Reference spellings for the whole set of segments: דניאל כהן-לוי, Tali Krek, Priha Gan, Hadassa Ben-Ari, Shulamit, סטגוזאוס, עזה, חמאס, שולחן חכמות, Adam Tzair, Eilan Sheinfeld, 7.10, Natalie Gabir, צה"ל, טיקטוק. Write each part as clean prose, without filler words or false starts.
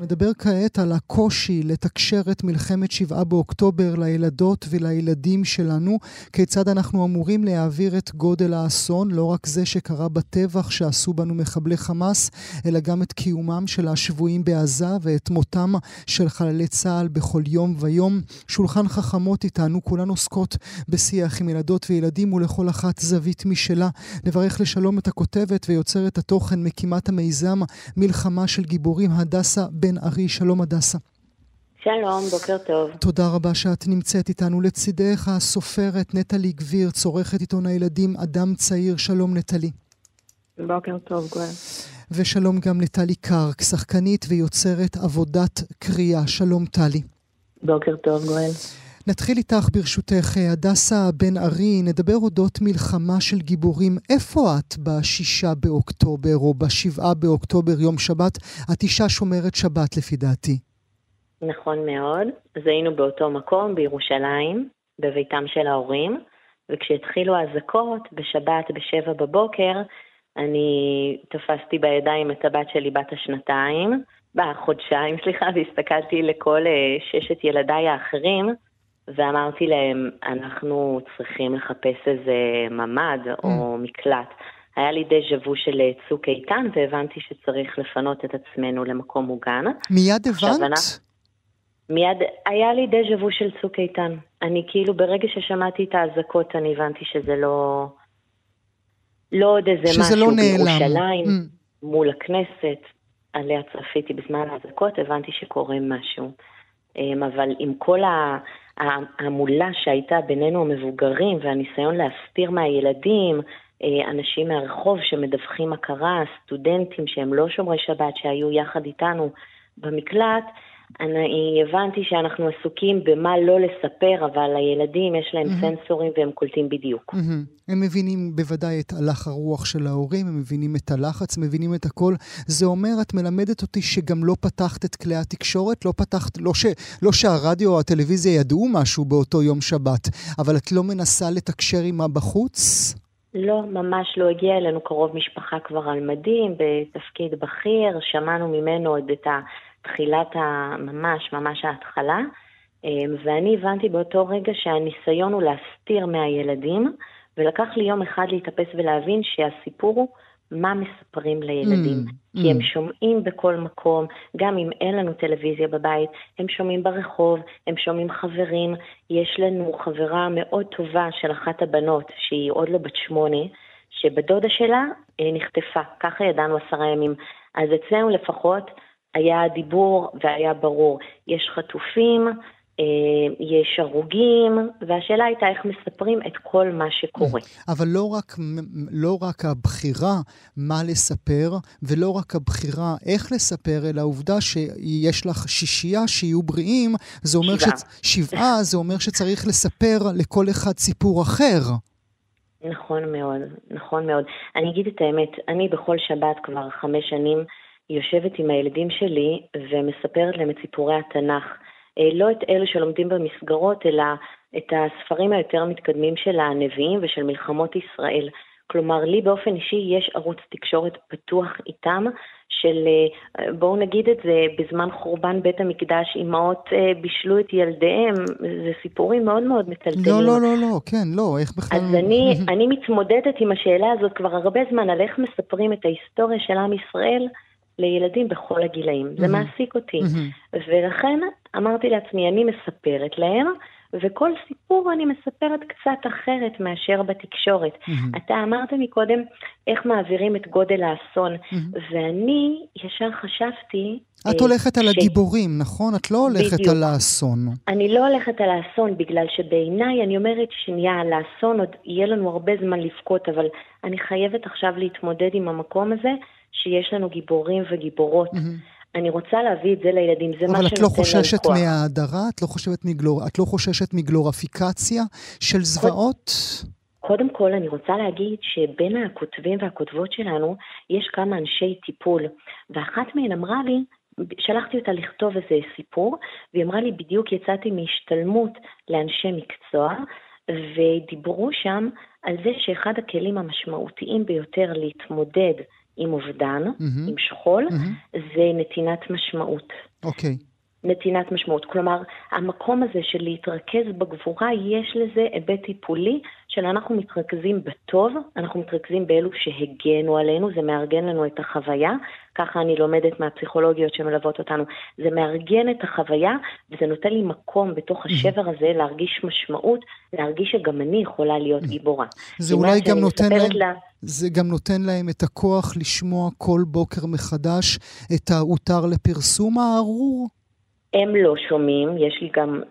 מדבר כעת על הקושי לתקשר את מלחמת 7 באוקטובר לילדות ולילדים שלנו, כיצד אנחנו אמורים להעביר את גודל האסון, לא רק זה שקרה בטבח שעשו בנו מחבלי חמאס, אלא גם את קיומם של השבויים בעזה ואת מותם של חללי צה"ל בכל יום ויום. שולחן חכמות איתנו, כולן עוסקות בשיח עם ילדות וילדים ולכל אחת זווית משלה. נברך לשלום את הכותבת ויוצרת התוכן מקימת המיזם מלחמה של גיבורים, הדסה בן-ארי. שלום הדסה. שלום, בוקר טוב. תודה רבה שאת נמצאת איתנו. לצידך הסופרת נטלי גביר, צורכת עיתון הילדים אדם צעיר. שלום נטלי. בוקר טוב גואל. ושלום גם לטלי קרק, שחקנית ויוצרת עבודת קריאה. שלום טלי. בוקר טוב גואל. נתחיל איתך ברשותך, הדסה בן-ארי. נדבר אודות מלחמה של גיבורים. איפה את בשישה באוקטובר או בשבעה באוקטובר, יום שבת? את אישה שומרת שבת לפי דעתי. נכון מאוד. אז היינו באותו מקום בירושלים, בביתם של ההורים, וכשהתחילו האזעקות בשבת בשבע בבוקר, אני תפסתי בידיים את הבת שלי בת השנתיים, בחודשיים סליחה, והסתכלתי לכל ששת ילדיי האחרים, ואמרתי להם, אנחנו צריכים לחפש איזה ממד או מקלט. היה לי דז'וו של צוק איתן, והבנתי שצריך לפנות את עצמנו למקום מוגן. מיד הבנת? מיד, היה לי דז'וו של צוק איתן. אני כאילו ברגע ששמעתי את האזעקות, אני הבנתי שזה לא עוד איזה משהו בירושלים, מול הכנסת, עליה צפיתי בזמן האזעקות, הבנתי שקורה משהו. אבל עם כל המולה שהייתה בינינו המבוגרים והניסיון להסתיר מהילדים, אנשים מהרחוב שמדווחים הכרה, סטודנטים שהם לא שומרי שבת שהיו יחד איתנו במקלט, אני הבנתי שאנחנו עסוקים במה לא לספר, אבל הילדים יש להם סנסורים והם קולטים בדיוק. הם מבינים בוודאי את הלך הרוח של ההורים, הם מבינים את הלחץ, מבינים את הכל. זה אומר, את מלמדת אותי שגם לא פתחת את כלי התקשורת, לא שהרדיו או הטלוויזיה ידעו משהו באותו יום שבת, אבל את לא מנסה לתקשר עם מה בחוץ? לא, ממש לא. הגיע אלינו קרוב משפחה כבר על מדים, בתפקיד בכיר, שמענו ממנו עוד את תחילת ממש ההתחלה, ואני הבנתי באותו רגע שהניסיון הוא להסתיר מהילדים, ולקח לי יום אחד להתאפס ולהבין שהסיפור הוא מה מספרים לילדים. כי הם שומעים בכל מקום, גם אם אין לנו טלוויזיה בבית, הם שומעים ברחוב, הם שומעים חברים. יש לנו חברה מאוד טובה של אחת הבנות, שהיא עוד לא בת 8, שבדודה שלה נחטפה. ככה ידענו 10 ימים. אז אצלנו לפחות היה דיבור והיה ברור, יש חטופים, יש הרוגים, והשאלה הייתה איך מספרים את כל מה שקורה. אבל לא רק הבחירה מה לספר, ולא רק הבחירה איך לספר, אלא העובדה שיש לך שישייה שיהיו בריאים, זה אומר שבעה, זה אומר שצריך לספר לכל אחד סיפור אחר. נכון מאוד, נכון מאוד. אני אגיד את האמת, אני בכל שבת כבר 5 שנים, יושבת עם הילדים שלי ומספרת להם את סיפורי התנ"ך. לא את אלו שלומדים במסגרות, אלא את הספרים היותר מתקדמים של הנביאים ושל מלחמות ישראל. כלומר, לי באופן אישי יש ערוץ תקשורת פתוח איתם, של בואו נגיד את זה, בזמן חורבן בית המקדש, אמהות בישלו את ילדיהם, זה סיפורים מאוד מאוד מטלטלים. לא, איך בכלל. אז אני מתמודדת עם השאלה הזאת כבר הרבה זמן, על איך מספרים את ההיסטוריה של עם ישראל, לילדים בכל הגילאים. זה מעסיק אותי. ולכן אמרתי לעצמי, אני מספרת להם, וכל סיפור אני מספרת קצת אחרת מאשר בתקשורת. אתה אמרת מקודם איך מעבירים את גודל האסון, ואני ישר חשבתי... את הולכת על הגיבורים, נכון? את לא הולכת על האסון. אני לא הולכת על האסון, בגלל שבעיניי אני אומרת שנייה, על האסון עוד יהיה לנו הרבה זמן לבכות, אבל אני חייבת עכשיו להתמודד עם המקום הזה, שיש לנו גיבורים וגיבורות. אני רוצה להביא את זה לילדים, זה מה שנותן להם כוח. אבל את לא חוששת מההדרה? את לא חוששת מגלוריפיקציה של זוועות? קודם כל אני רוצה להגיד שבין הכותבים והכותבות שלנו יש כמה אנשי טיפול, ואחת מהן אמרה לי, שלחתי אותה לכתוב איזה סיפור, והיא אמרה לי בדיוק יצאתי מהשתלמות לאנשי מקצוע, ודיברו שם על זה שאחד הכלים המשמעותיים ביותר להתמודד עם אובדן, עם שכול, זה נתינת משמעות. אוקיי. נתינת משמעות. כלומר, המקום הזה של להתרכז בגבורה, יש לזה היבט טיפולי של אנחנו מתרכזים בטוב, אנחנו מתרכזים באלו שהגנו עלינו, זה מארגן לנו את החוויה, ככה אני לומדת מהפסיכולוגיות שמלוות אותנו, זה מארגן את החוויה, וזה נותן לי מקום בתוך השבר הזה להרגיש משמעות, להרגיש שגם אני יכולה להיות גיבורה. זה אולי גם נותן להם... זה גם נותן להם את הכוח לשמוע כל בוקר מחדש את האותר לפרסום הארור. הם לא שומעים,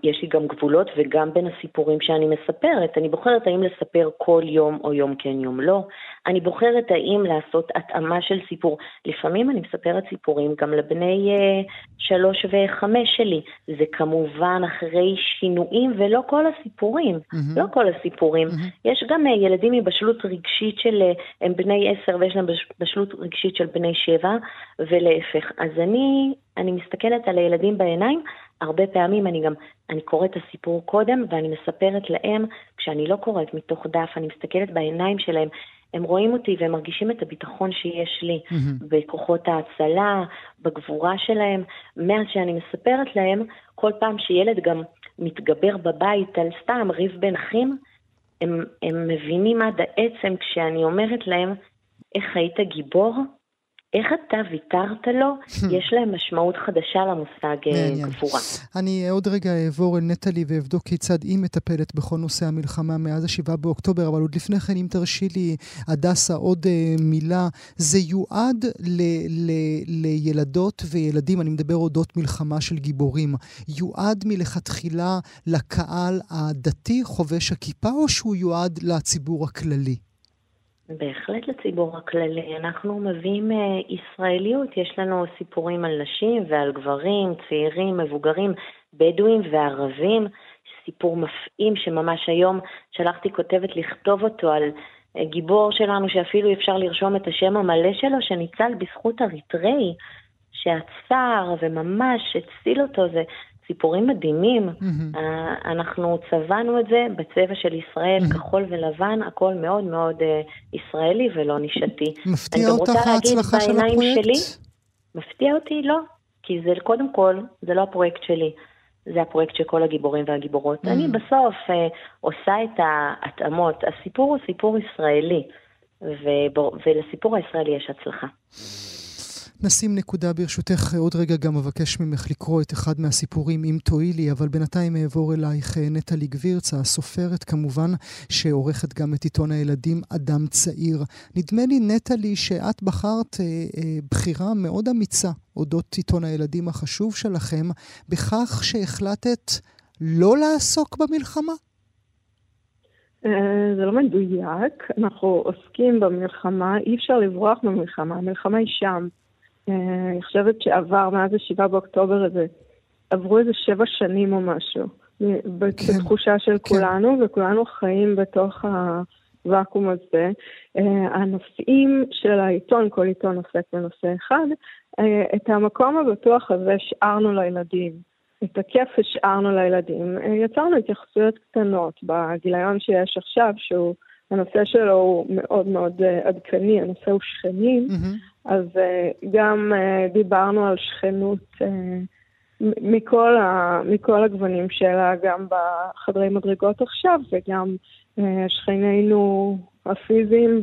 יש לי גם גבולות, וגם בין הסיפורים שאני מספרת, אני בוחרת האם לספר כל יום או יום כן יום לא, אני בוחרת האם לעשות התאמה של סיפור, לפעמים אני מספרת סיפורים גם לבני 3 ו-5 שלי, זה כמובן אחרי שינויים ולא כל הסיפורים, לא כל הסיפורים, יש גם ילדים עם בשלות רגשית של, הם בני 10 ויש להם בשלות רגשית של בני 7 ולהפך, אז אני מסתכלת על הילדים בעיניים, הרבה פעמים אני קוראת את הסיפור קודם, ואני מספרת להם, כשאני לא קוראת מתוך דף, אני מסתכלת בעיניים שלהם, הם רואים אותי והם מרגישים את הביטחון שיש לי, בכוחות ההצלה, בגבורה שלהם, מאז שאני מספרת להם, כל פעם שילד גם מתגבר בבית על סתם, ריב בין אחים, הם מבינים עד העצם, כשאני אומרת להם, איך היית גיבור? איך אתה ויתרת לו? יש להם משמעות חדשה למושג גבורה. אני עוד רגע אעבור אל נטלי ואבדוק כיצד היא מטפלת בכל נושא המלחמה מאז ה-7 באוקטובר, אבל עוד לפני כן, אם תרשי לי, הדסה, עוד מילה, זה יועד לילדות וילדים, אני מדבר אודות מלחמה של גיבורים, יועד מלכתחילה לקהל הדתי חובש הכיפה, או שהוא יועד לציבור הכללי? בהחלט לציבור הכללי, אנחנו מביאים ישראליות, יש לנו סיפורים על נשים ועל גברים, צעירים, מבוגרים, בדואים וערבים, סיפור מפעים שממש היום שלחתי כותבת לכתוב אותו על גיבור שלנו שאפילו אפשר לרשום את השם המלא שלו שניצל בזכות אריתראי, שעצר וממש הציל אותו, זה סיפורים מדהימים, אנחנו צבענו את זה בצבע של ישראל, כחול ולבן, הכל מאוד מאוד ישראלי ולא נישתי. מפתיע אותך ההצלחה של הפרויקט? מפתיע אותי? לא, כי זה קודם כל, זה לא הפרויקט שלי, זה הפרויקט של כל הגיבורים והגיבורות. אני בסוף עושה את ההתאמות, הסיפור הוא סיפור ישראלי, ולסיפור הישראלי יש הצלחה. נשים נקודה ברשותך, עוד רגע גם אבקש ממך לקרוא את אחד מהסיפורים אם תועילי, אבל בינתיים אעבור אלייך נטלי גבירצה, הסופרת כמובן שעורכת גם את עיתון הילדים אדם צעיר. נדמה לי נטלי שאת בחרת בחירה מאוד אמיצה אודות עיתון הילדים החשוב שלכם, בכך שהחלטת לא לעסוק במלחמה? זה לא מדויק, אנחנו עוסקים במלחמה, אי אפשר לברוח במלחמה, המלחמה היא שם. אני חושבת שעבר מאז ה-7 באוקטובר הזה, עברו איזה 7 שנים או משהו, בתחושה של כולנו, וכולנו חיים בתוך הוואקום הזה. הנושאים של העיתון, כל עיתון עוסק בנושא אחד, את המקום הבטוח הזה השארנו לילדים, את הכיף השארנו לילדים, יצרנו התייחסויות קטנות בגיליון שיש עכשיו, שהוא הנושא שלו הוא מאוד מאוד עדכני, הנושא הוא שכנים, אז גם דיברנו על שכנות מכל הגוונים שלה, גם בחדרי מדרגות עכשיו, וגם שכנינו הפיזיים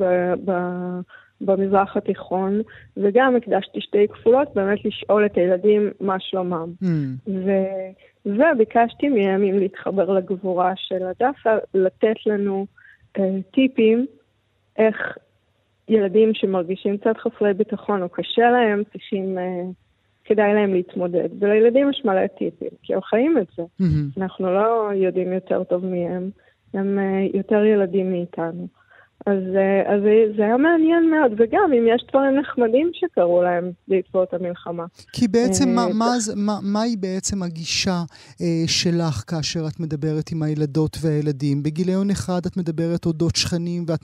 במזרח התיכון, וגם הקדשתי 2 כפולות, באמת לשאול את הילדים מה שלומם. וביקשתי מימים להתחבר לגבורה של הדסה, לתת לנו טיפים איך ילדים שמרגישים קצת חסרי ביטחון או קשה להם, צריכים, כדאי להם להתמודד. ולילדים יש מלא טיפים, כי הם חיים את זה. אנחנו לא יודעים יותר טוב מהם, הם יותר ילדים מאיתנו. אז זה היה מעניין מאוד, וגם אם יש דברים נחמדים שקראו להם בעקבות המלחמה. כי בעצם מהי בעצם הגישה שלך כאשר את מדברת עם הילדות והילדים? בגיליון אחד את מדברת אודות שכנים ואת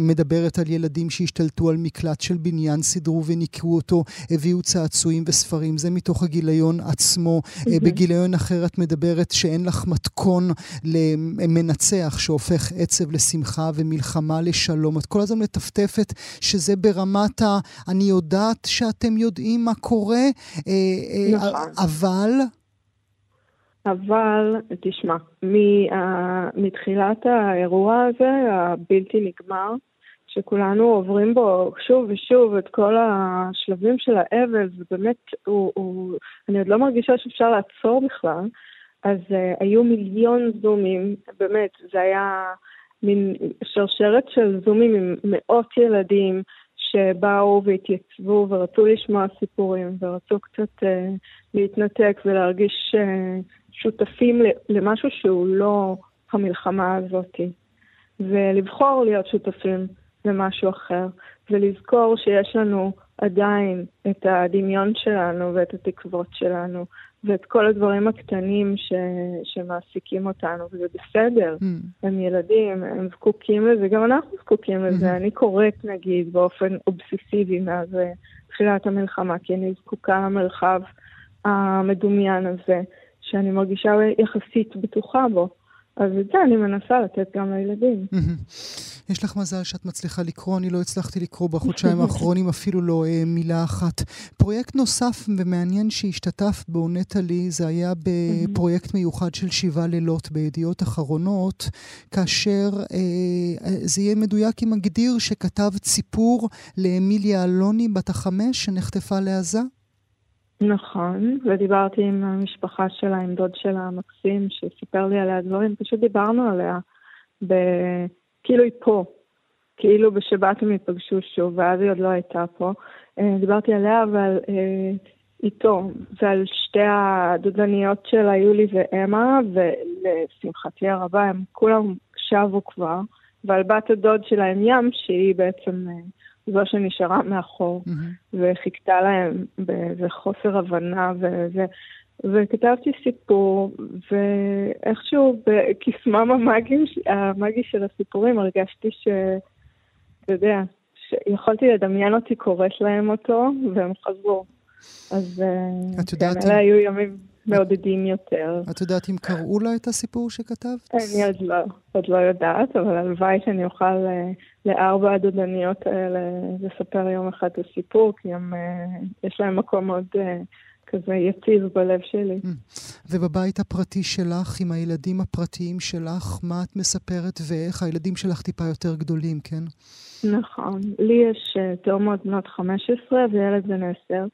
מדברת על ילדים שהשתלטו על מקלט של בניין, סידרו וניקו אותו, הביאו צעצועים וספרים, זה מתוך הגיליון עצמו. בגיליון אחר את מדברת שאין לך מתכון למנצח שהופך עצב לסימן שמחה ומלחמה לשלום. את כל הזמן מטפטפת שזה ברמת אני יודעת שאתם יודעים מה קורה, אבל תשמע, מתחילת האירוע הזה הבלתי נגמר שכולנו עוברים בו שוב ושוב את כל השלבים של האבל, ובאמת אני עוד לא מרגישה שאפשר לעצור בכלל. אז היו מיליון זומים, באמת זה היה מין שרשרת של זומים עם מאות ילדים שבאו והתייצבו ורצו לשמוע סיפורים ורצו קצת להתנתק ולהרגיש שותפים למשהו שהוא לא המלחמה הזאת, ולבחור להיות שותפים למשהו אחר, ולזכור שיש לנו עדיין את הדמיון שלנו ואת התקוות שלנו ואת כל הדברים הקטנים שמעסיקים אותנו, וזה בסדר. הם ילדים, הם זקוקים לזה, גם אנחנו זקוקים לזה. אני קוראת נגיד באופן אובססיבי מאז תחילת המלחמה, כי אני זקוקה למרחב המדומיין הזה, שאני מרגישה יחסית בטוחה בו. אז את זה אני מנסה לתת גם לילדים. יש לך מזל שאת מצליחה לקרוא, אני לא הצלחתי לקרוא בחודשיים האחרונים, אפילו לא מילה אחת. פרויקט נוסף ומעניין שהשתתף בו נטלי, זה היה בפרויקט מיוחד של 7 לילות בידיעות אחרונות, כאשר זה יהיה מדויק עם הגדיר שכתב ציפור לאמיליה אלוני בת 5 שנחטפה לעזה? נכון, ודיברתי עם המשפחה שלה, עם דוד שלה המקסים, שסיפר לי עליה דברים, פשוט דיברנו עליה כאילו היא פה, כאילו בשבת הם ייפגשו שוב, ואז היא עוד לא הייתה פה. דיברתי עליה ועל איתו, ועל שתי הדודניות שלה, יולי ואמא, ולשמחתי הרבה, הם כולם שבו כבר, ועל בת הדוד שלה עם ים, שהיא בעצם זו שנשארה מאחור, וחיכתה להם בחוסר הבנה וזה. וכתבתי סיפור, ואיכשהו בקסמם המאגי של הסיפורים הרגשתי אתה יודע, שיכולתי לדמיין אותי קוראת להם אותו, והם חזרו. אז אלה היו ימים מעודדים יותר. את יודעת אם קראו לה את הסיפור שכתבת? אני עוד לא יודעת, אבל הלוואי שאני אוכל ל4 הדודניות האלה לספר יום אחד את הסיפור, כי יש להם מקום מאוד כזה יציב בלב שלי. ובבית הפרטי שלך, עם הילדים הפרטיים שלך, מה את מספרת ואיך? הילדים שלך טיפה יותר גדולים, כן? נכון. לי יש תאומות בנות 15 וילד בן 10,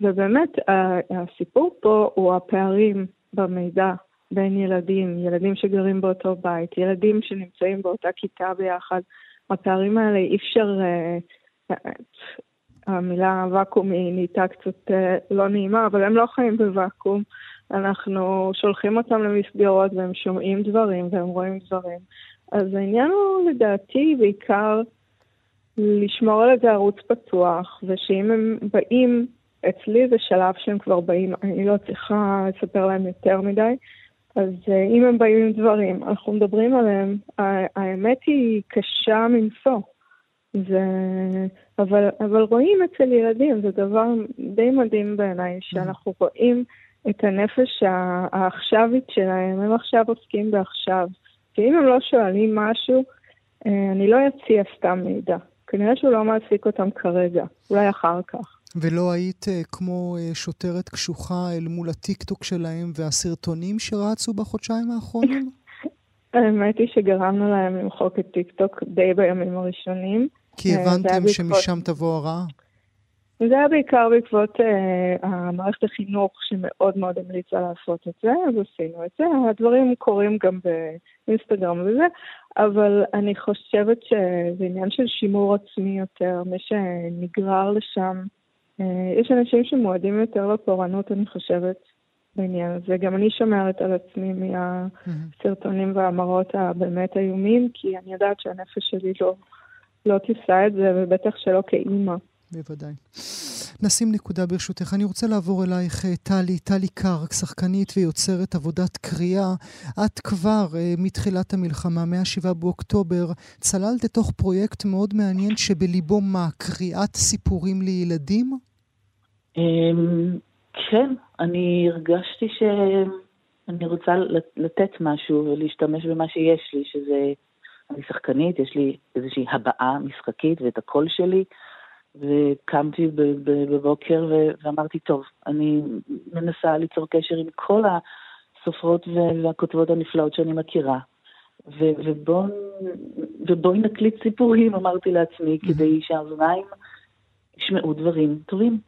ובאמת הסיפור פה הוא הפערים במידע בין ילדים, ילדים שגרים באותו בית, ילדים שנמצאים באותה כיתה ביחד. הפערים האלה אי אפשר... המילה ואקום היא נהייתה קצת לא נעימה, אבל הם לא חיים בוואקום. אנחנו שולחים אותם למסגרות והם שומעים דברים והם רואים דברים. אז העניין הוא לדעתי בעיקר לשמור על איזה ערוץ פתוח, ושאם הם באים, אצלי זה שלב שהם כבר באים, אני לא צריכה לספר להם יותר מדי, אז אם הם באים עם דברים, אנחנו מדברים עליהם, האמת היא קשה מנשוא. אבל רואים אצל ילדים, זה דבר די מדהים בעיניי, שאנחנו רואים את הנפש העכשווית שלהם, הם עכשיו עוסקים בעכשיו, ואם הם לא שואלים משהו, אני לא אציע סתם מידע, כנראה שהוא לא מעסיק אותם כרגע, אולי אחר כך. ולא היית כמו שוטרת קשוחה אל מול הטיקטוק שלהם והסרטונים שרצו בחודשיים האחרונים? האמת היא שגרמנו להם למחוק את טיקטוק די בימים הראשונים. כי הבנתם שמשם תבוא הרעה? זה היה בעיקר בעקבות המערכת החינוך שמאוד מאוד המליצה לעשות את זה, אז עשינו את זה. הדברים קורים גם באינסטגרם וזה, אבל אני חושבת שזה עניין של שימור עצמי יותר, מי שנגרר לשם. יש אנשים שמועדים יותר לפורענות, אני חושבת, בעניין. וגם אני שומרת על עצמי מהסרטונים והאמרות הבאמת איומים, כי אני יודעת שהנפש שלי לא תישא את זה, ובטח שלא כאימא. בוודאי. נשים נקודה ברשותך. אני רוצה לעבור אלייך, טלי, טלי קרק, שחקנית ויוצרת עבודת קריאה. את כבר מתחילת המלחמה, מה-7 באוקטובר, צללת לתוך פרויקט מאוד מעניין שבליבו מה? קריאת סיפורים לילדים? כן, אני הרגשתי שאני רוצה לתת משהו ולהשתמש במה שיש לי, שזה, אני שחקנית, יש לי איזושהי הבעה משחקית ואת הקול שלי, וקמתי בבוקר ואמרתי, טוב, אני מנסה ליצור קשר עם כל הסופרות והכותבות הנפלאות שאני מכירה, ובואי נקליט סיפורים, אמרתי לעצמי, כדי שהאוזניים ישמעו דברים טובים.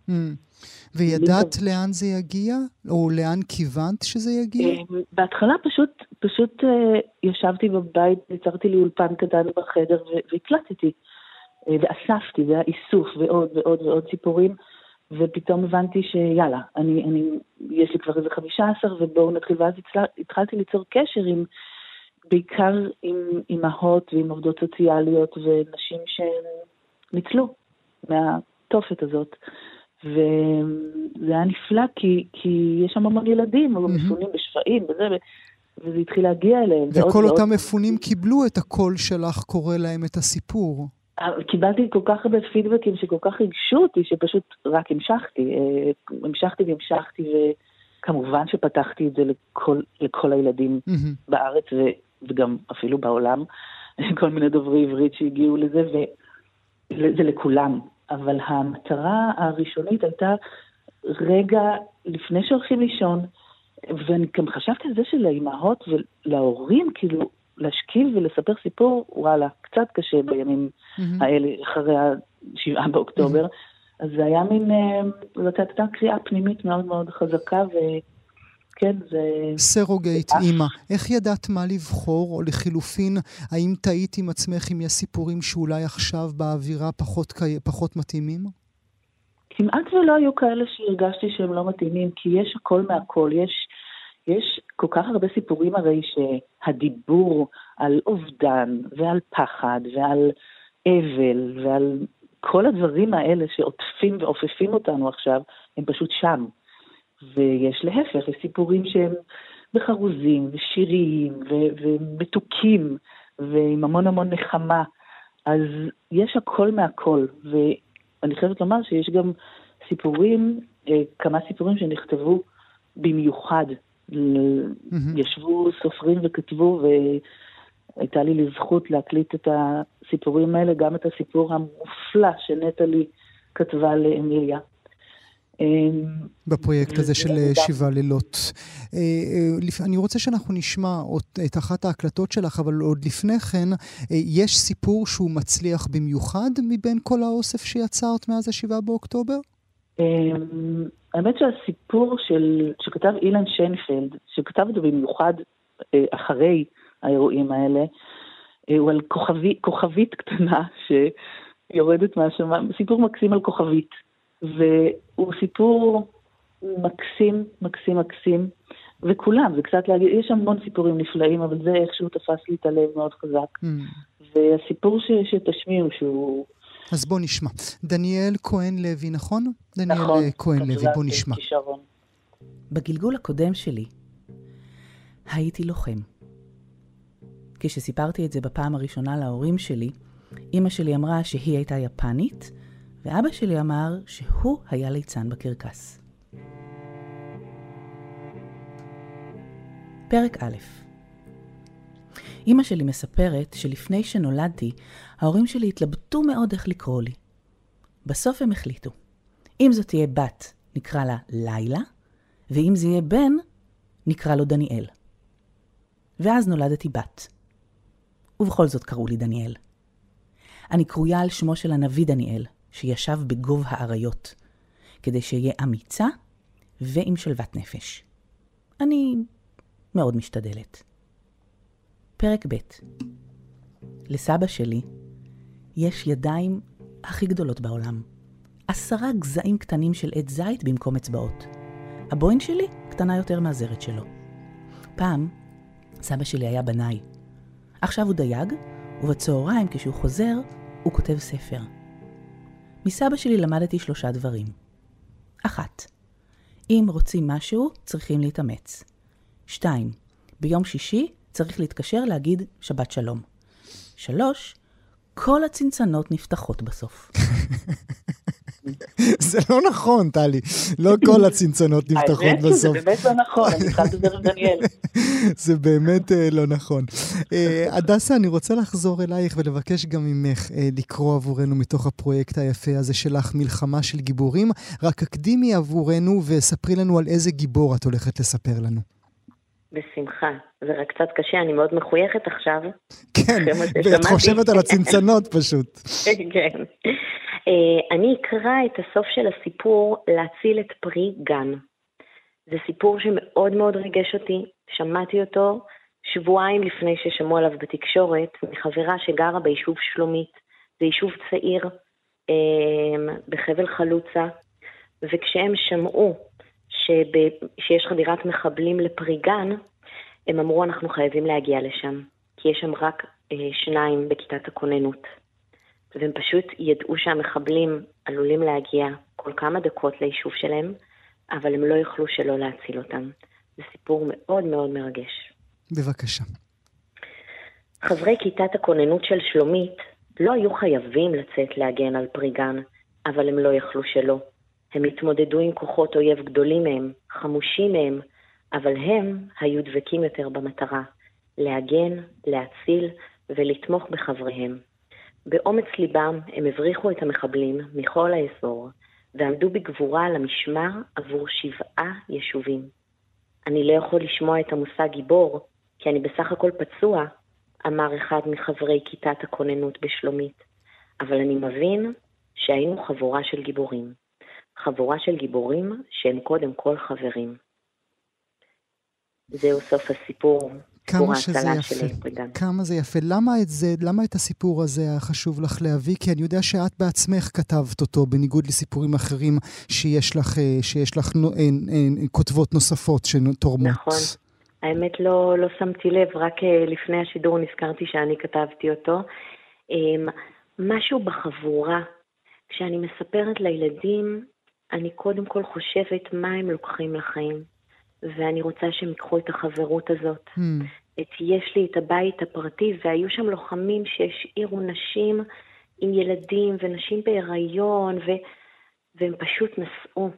וידעת לאן זה יגיע? או לאן כיוונת שזה יגיע? בהתחלה פשוט ישבתי בבית, יצרתי לי אולפן קטן בחדר והקלטתי. ואספתי, זה היה איסוף ועוד ועוד ועוד סיפורים, ופתאום הבנתי שיאללה, יש לי כבר איזה 15, ובואו נתחיל, ואז התחלתי ליצור קשר בעיקר עם אמהות ועם עובדות סוציאליות ונשים שניצלו מהתופת הזאת. וזה היה נפלא, כי יש שם המון ילדים, או מפונים בשפעים, וזה... וזה התחיל להגיע אליהם. וכל אותם מפונים קיבלו את הקול שלך, קורא להם את הסיפור. קיבלתי כל כך הרבה פידבקים שכל כך רגשו אותי, שפשוט רק המשכתי, וכמובן שפתחתי את זה לכל הילדים בארץ, וגם אפילו בעולם, כל מיני דוברי עברית שהגיעו לזה, וזה לכולם. אבל המטרה הראשונית הייתה רגע לפני שהולכים לישון, ואני גם חשבתי על זה שלאימהות ולהורים, כאילו, להשכיל ולספר סיפור, וואלה, קצת קשה בימים האלה, אחרי 7 באוקטובר, אז זה היה מין, זאת הייתה קריאה פנימית מאוד מאוד חזקה, וכן, זה... סרוגייט, אימא, איך ידעת מה לבחור, או לחילופין, האם תהית עם עצמך אם יש סיפורים שאולי עכשיו באווירה פחות מתאימים? כמעט ולא היו כאלה שהרגשתי שהם לא מתאימים, כי יש הכל מהכל, יש כל כך הרבה סיפורים הרי שהדיבור על אובדן ועל פחד ועל אבל ועל כל הדברים האלה שעוטפים ועופפים אותנו עכשיו, הם פשוט שם. ויש להפך, יש סיפורים שהם בחרוזים ושיריים ומתוקים ועם המון המון נחמה. אז יש הכל מהכל, ואני חייבת לומר שיש גם סיפורים, כמה סיפורים שנכתבו במיוחד, ישבו סופרים וכתבו, והייתה לי לזכות להקליט את הסיפורים האלה, גם את הסיפור המופלא שנטלי כתבה לאמיליה. בפרויקט הזה של 7 לילות. אני רוצה שאנחנו נשמע את אחת ההקלטות שלך, אבל עוד לפני כן, יש סיפור שהוא מצליח במיוחד מבין כל האוסף שיצרת מאז 7 באוקטובר? האמת שהסיפור שכתב אילן שיינפלד, שכתב אותו במיוחד אחרי האירועים האלה, הוא על כוכבית קטנה שיורדת מהשמה, סיפור מקסים על כוכבית, והוא סיפור מקסים, מקסים, מקסים, וכולם, זה קצת להגיד, יש המון סיפורים נפלאים, אבל זה איכשהו תפס לי את הלב מאוד חזק, והסיפור שתשמיעו שהוא... אז בוא נשמע. דניאל כהן-לוי, נכון? דניאל כהן-לוי, בוא נשמע. בגלגול הקודם שלי הייתי לוחם. כשסיפרתי את זה בפעם הראשונה להורים שלי, אמא שלי אמרה שהיא הייתה יפנית, ואבא שלי אמר שהוא היה ליצן בקרקס. פרק א'. אמא שלי מספרת שלפני שנולדתי, ההורים שלי התלבטו מאוד איך לקרוא לי. בסוף הם החליטו. אם זו תהיה בת, נקרא לה לילה, ואם זה יהיה בן, נקרא לו דניאל. ואז נולדתי בת. ובכל זאת קראו לי דניאל. אני קרויה על שמו של הנביא דניאל, שישב בגוב האריות, כדי שיהיה אמיצה ועם שלוות נפש. אני מאוד משתדלת. פרק ב'. לסבא שלי יש ידיים הכי גדולות בעולם. 10 גזעים קטנים של עץ זית במקום אצבעות. הבוין שלי קטנה יותר מהזרת שלו. פעם, סבא שלי היה בנאי. עכשיו הוא דייג, ובצהריים כשהוא חוזר, הוא כותב ספר. מסבא שלי למדתי 3 דברים. 1. אם רוצים משהו, צריכים להתאמץ. 2. ביום שישי צריך להתקשר להגיד שבת שלום. 3. כל הצנצנות נפתחות בסוף. זה לא נכון, טלי. לא כל הצנצנות נפתחות בסוף. זה באמת לא נכון, אני צריכה לדבר עם דניאל. זה באמת לא נכון. הדסה, אני רוצה לחזור אלייך ולבקש גם ממך לקרוא עבורנו מתוך הפרויקט היפה הזה שלך, מלחמה של גיבורים. רק אקדימי עבורנו וספרי לנו על איזה גיבור את הולכת לספר לנו. בשמחה. זה רק קצת קשה, אני מאוד מחויכת עכשיו. כן, ואת חושבת על הצנצנות פשוט. כן. אני אקרא את הסוף של הסיפור להציל את פרי גן. זה סיפור שמאוד מאוד ריגש אותי, שמעתי אותו שבועיים לפני ששמעו עליו בתקשורת, מחברה שגרה ביישוב שלומית, זה יישוב צעיר בחבל חלוצה, וכשהם שמעו שיש חדירת מחבלים לפרי גן, הם אמרו אנחנו חייבים להגיע לשם, כי יש שם רק 2 בכיתת הכוננות. והם פשוט ידעו שהמחבלים עלולים להגיע כל כמה דקות ליישוב שלהם, אבל הם לא יוכלו שלא להציל אותם. זה סיפור מאוד מאוד מרגש. בבקשה. חברי כיתת הכוננות של שלומית לא היו חייבים לצאת להגן על פרי גן, אבל הם לא יכלו שלא. הם התמודדו עם כוחות אויב גדולים מהם, חמושים מהם, אבל הם היו דבקים יותר במטרה, להגן, להציל ולתמוך בחבריהם. באומץ ליבם הם הבריחו את המחבלים מכל האזור, ועמדו בגבורה על המשמר עבור 7 יישובים. אני לא יכול לשמוע את המושג גיבור, כי אני בסך הכל פצוע, אמר אחד מחברי כיתת הכוננות בשלומית. אבל אני מבין שהיינו חבורה של גיבורים. חבורה של גיבורים שהם קודם כל חברים. זהו סוף הסיפור. כמה שזה יפה, כמה זה יפה. למה את הסיפור הזה חשוב לך להביא? כי אני יודע שאת בעצמך כתבת אותו, בניגוד לסיפורים אחרים שיש לך כותבות נוספות שתורמות. נכון. האמת לא שמתי לב, רק לפני השידור נזכרתי שאני כתבתי אותו. משהו בחבורה, כשאני מספרת לילדים, אני קודם כל חושבת מה הם לוקחים לחיים. ואני רוצה שהם יקחו את החברות הזאת. יש לי את הבית הפרטי, והיו שם לוחמים שהשאירו נשים עם ילדים, ונשים בהיריון, והם פשוט נסעו.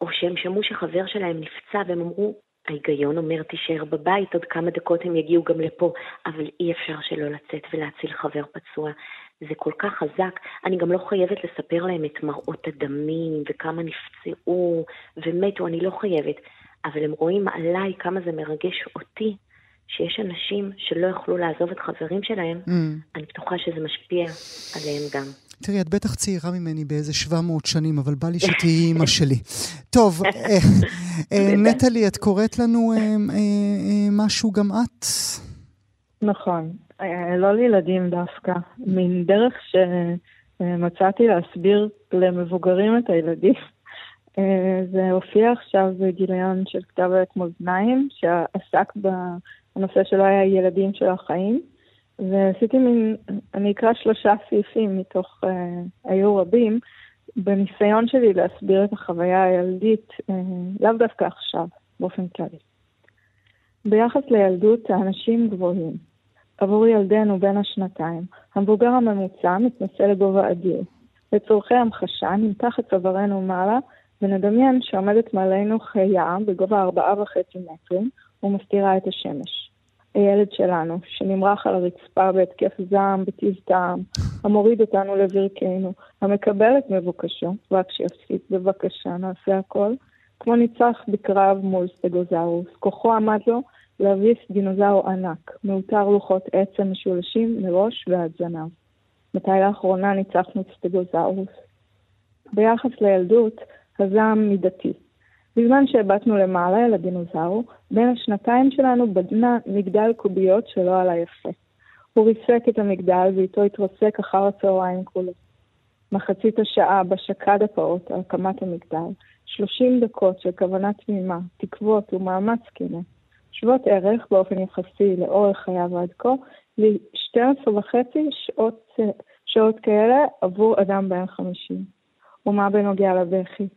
או שהם שמעו שחבר שלהם נפצע, והם אמרו, ההיגיון אומר, תישאר בבית, עוד כמה דקות הם יגיעו גם לפה, אבל אי אפשר שלא לצאת ולהציל חבר פצוע. זה כל כך חזק. אני גם לא חייבת לספר להם את מראות הדמים, וכמה נפצעו, ומתו, אני לא חייבת. אבל הם רואים עליי כמה זה מרגש אותי, שיש אנשים שלא יוכלו לעזוב את חברים שלהם, אני בטוחה שזה משפיע עליהם גם. תראי, את בטח צעירה ממני באיזה 700 שנים, אבל בא לי שתהיי אימא שלי. טוב, נטלי, את קוראת לנו משהו גם את? נכון, לא לילדים דווקא, מן דרך שמצאתי להסביר למבוגרים את הילדים. זה הופיע עכשיו בגיליון של כתב העת מאזניים, שעסק בנושא שלו היה ילדים של החיים, ועשיתי אני אקרא 3 סעיפים מתוך, היו רבים, בניסיון שלי להסביר את החוויה הילדית, לאו דווקא עכשיו, באופן כללי. ביחס לילדות, האנשים גבוהים. עבור ילדנו בין השנתיים, המבוגר הממוצע מתנסה לגובה אדיר. לצורכי המחשה נמתח את צווארנו מעלה, ונדמיין שעומדת מעלינו חיה בגובה 4.5 מטרים ומסתירה את השמש. הילד שלנו, שנמרח על הרצפה בהתקף זעם, בטיב טעם, המוריד אותנו לברכנו, המקבל את מבוקשו, רק שיפסיק בבקשה, נעשה הכל, כמו ניצח בקרב מול סטגוזאוס. כוחו עמד לו להביס דינוזאור ענק, מאותר לוחות עצם משולשים מראש ועד זנב. מתי לאחרונה ניצחנו סטגוזאוס? ביחס לילדות, הזעם מידתי. בזמן שהבטנו למעלה אל הדינוזאור, בין השנתיים שלנו בדנה מגדל קוביות שלא עלה יפה. הוא ריסק את המגדל ואיתו התרסק אחר הצהריים כולו. מחצית השעה בשקד הפעות, הקמת המגדל, 30 דקות של כוונה תמימה, תקוות ומאמץ כנה, שוות ערך באופן יחסי לאורך חייו עד כה, ל-12.5 שעות כאלה עבור אדם בין 50. ומה בנוגע לבכי?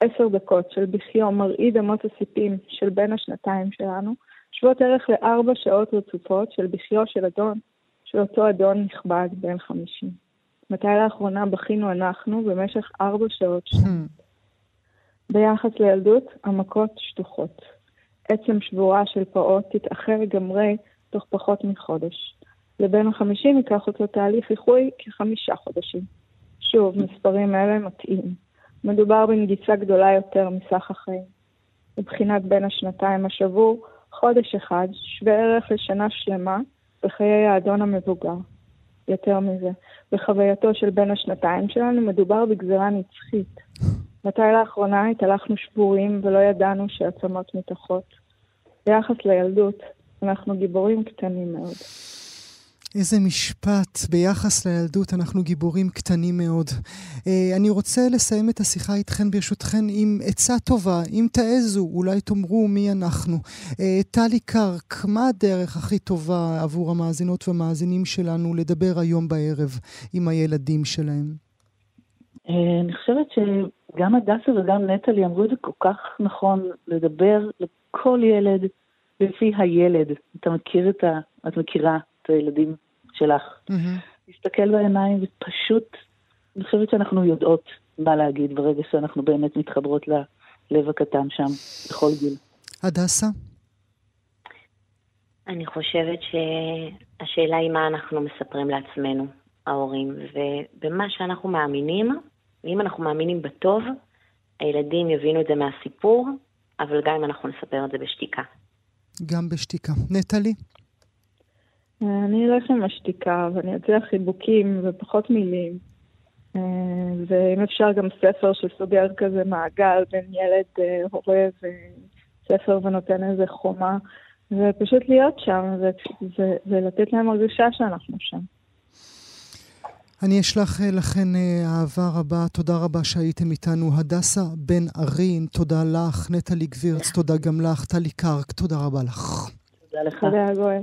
10 דקות של בחיו מרעיד אמות הסיפים של בין השנתיים שלנו, שוות ערך ל4 שעות רצופות של בחיו של אדון, של אותו אדון נכבד בין 50. מתי לאחרונה בכינו אנחנו במשך 4 שעות שנה? ביחס לילדות, עמקות שטוחות. עצם שבורה של פעוט תתאחר גמרי תוך פחות מחודש. לבין 50 ייקח אותו תהליך איחוי כ5 חודשים. שוב, מספרים אלה מתאים. מדובר בנגיצה גדולה יותר מסך החיים. מבחינת בין השנתיים השבור, חודש אחד שווה ערך לשנה שלמה בחיי האדון המבוגר. יותר מזה, בחווייתו של בין השנתיים שלנו מדובר בגזרה נצחית. מתי לאחרונה התהלכנו שבורים ולא ידענו שעצמות מתחות. ביחס לילדות, אנחנו גיבורים קטנים מאוד. איזה משפט, ביחס לילדות אנחנו גיבורים קטנים מאוד. אני רוצה לסיים את השיחה איתכן ברשותכן עם עצה טובה, אם תעזו, אולי תאמרו מי אנחנו. טלי קרק, מה הדרך הכי טובה עבור המאזינות והמאזינים שלנו לדבר היום בערב עם הילדים שלהם? אני חושבת שגם הדסה וגם נטלי אמרו את זה כל כך נכון, לדבר לכל ילד לפי הילד. את מכירה את הילדים שלך. להסתכל בעיניים ופשוט, אני חושבת שאנחנו יודעות מה להגיד ברגע שאנחנו באמת מתחברות ללב הקטן שם, בכל גיל. הדסה? אני חושבת שהשאלה היא מה אנחנו מספרים לעצמנו, ההורים, ובמה שאנחנו מאמינים, ואם אנחנו מאמינים בטוב, הילדים יבינו את זה מהסיפור, אבל גם אם אנחנו נספר את זה בשתיקה. גם בשתיקה. נטלי? אני אלך עם השתיקה, ואני אצליח חיבוקים ופחות מילים. ואם אפשר גם ספר שסוגר כזה מעגל בין ילד, הורה וספר ונותן איזה חומה, ופשוט להיות שם ולתת להם הרגשה שאנחנו שם. אני אשלח לכן אהבה רבה, תודה רבה שהייתם איתנו. הדסה בן-ארי, תודה לך. נטלי גבירץ, תודה גם לך. טלי קרק, תודה רבה לך. תודה לך. תודה, גואל.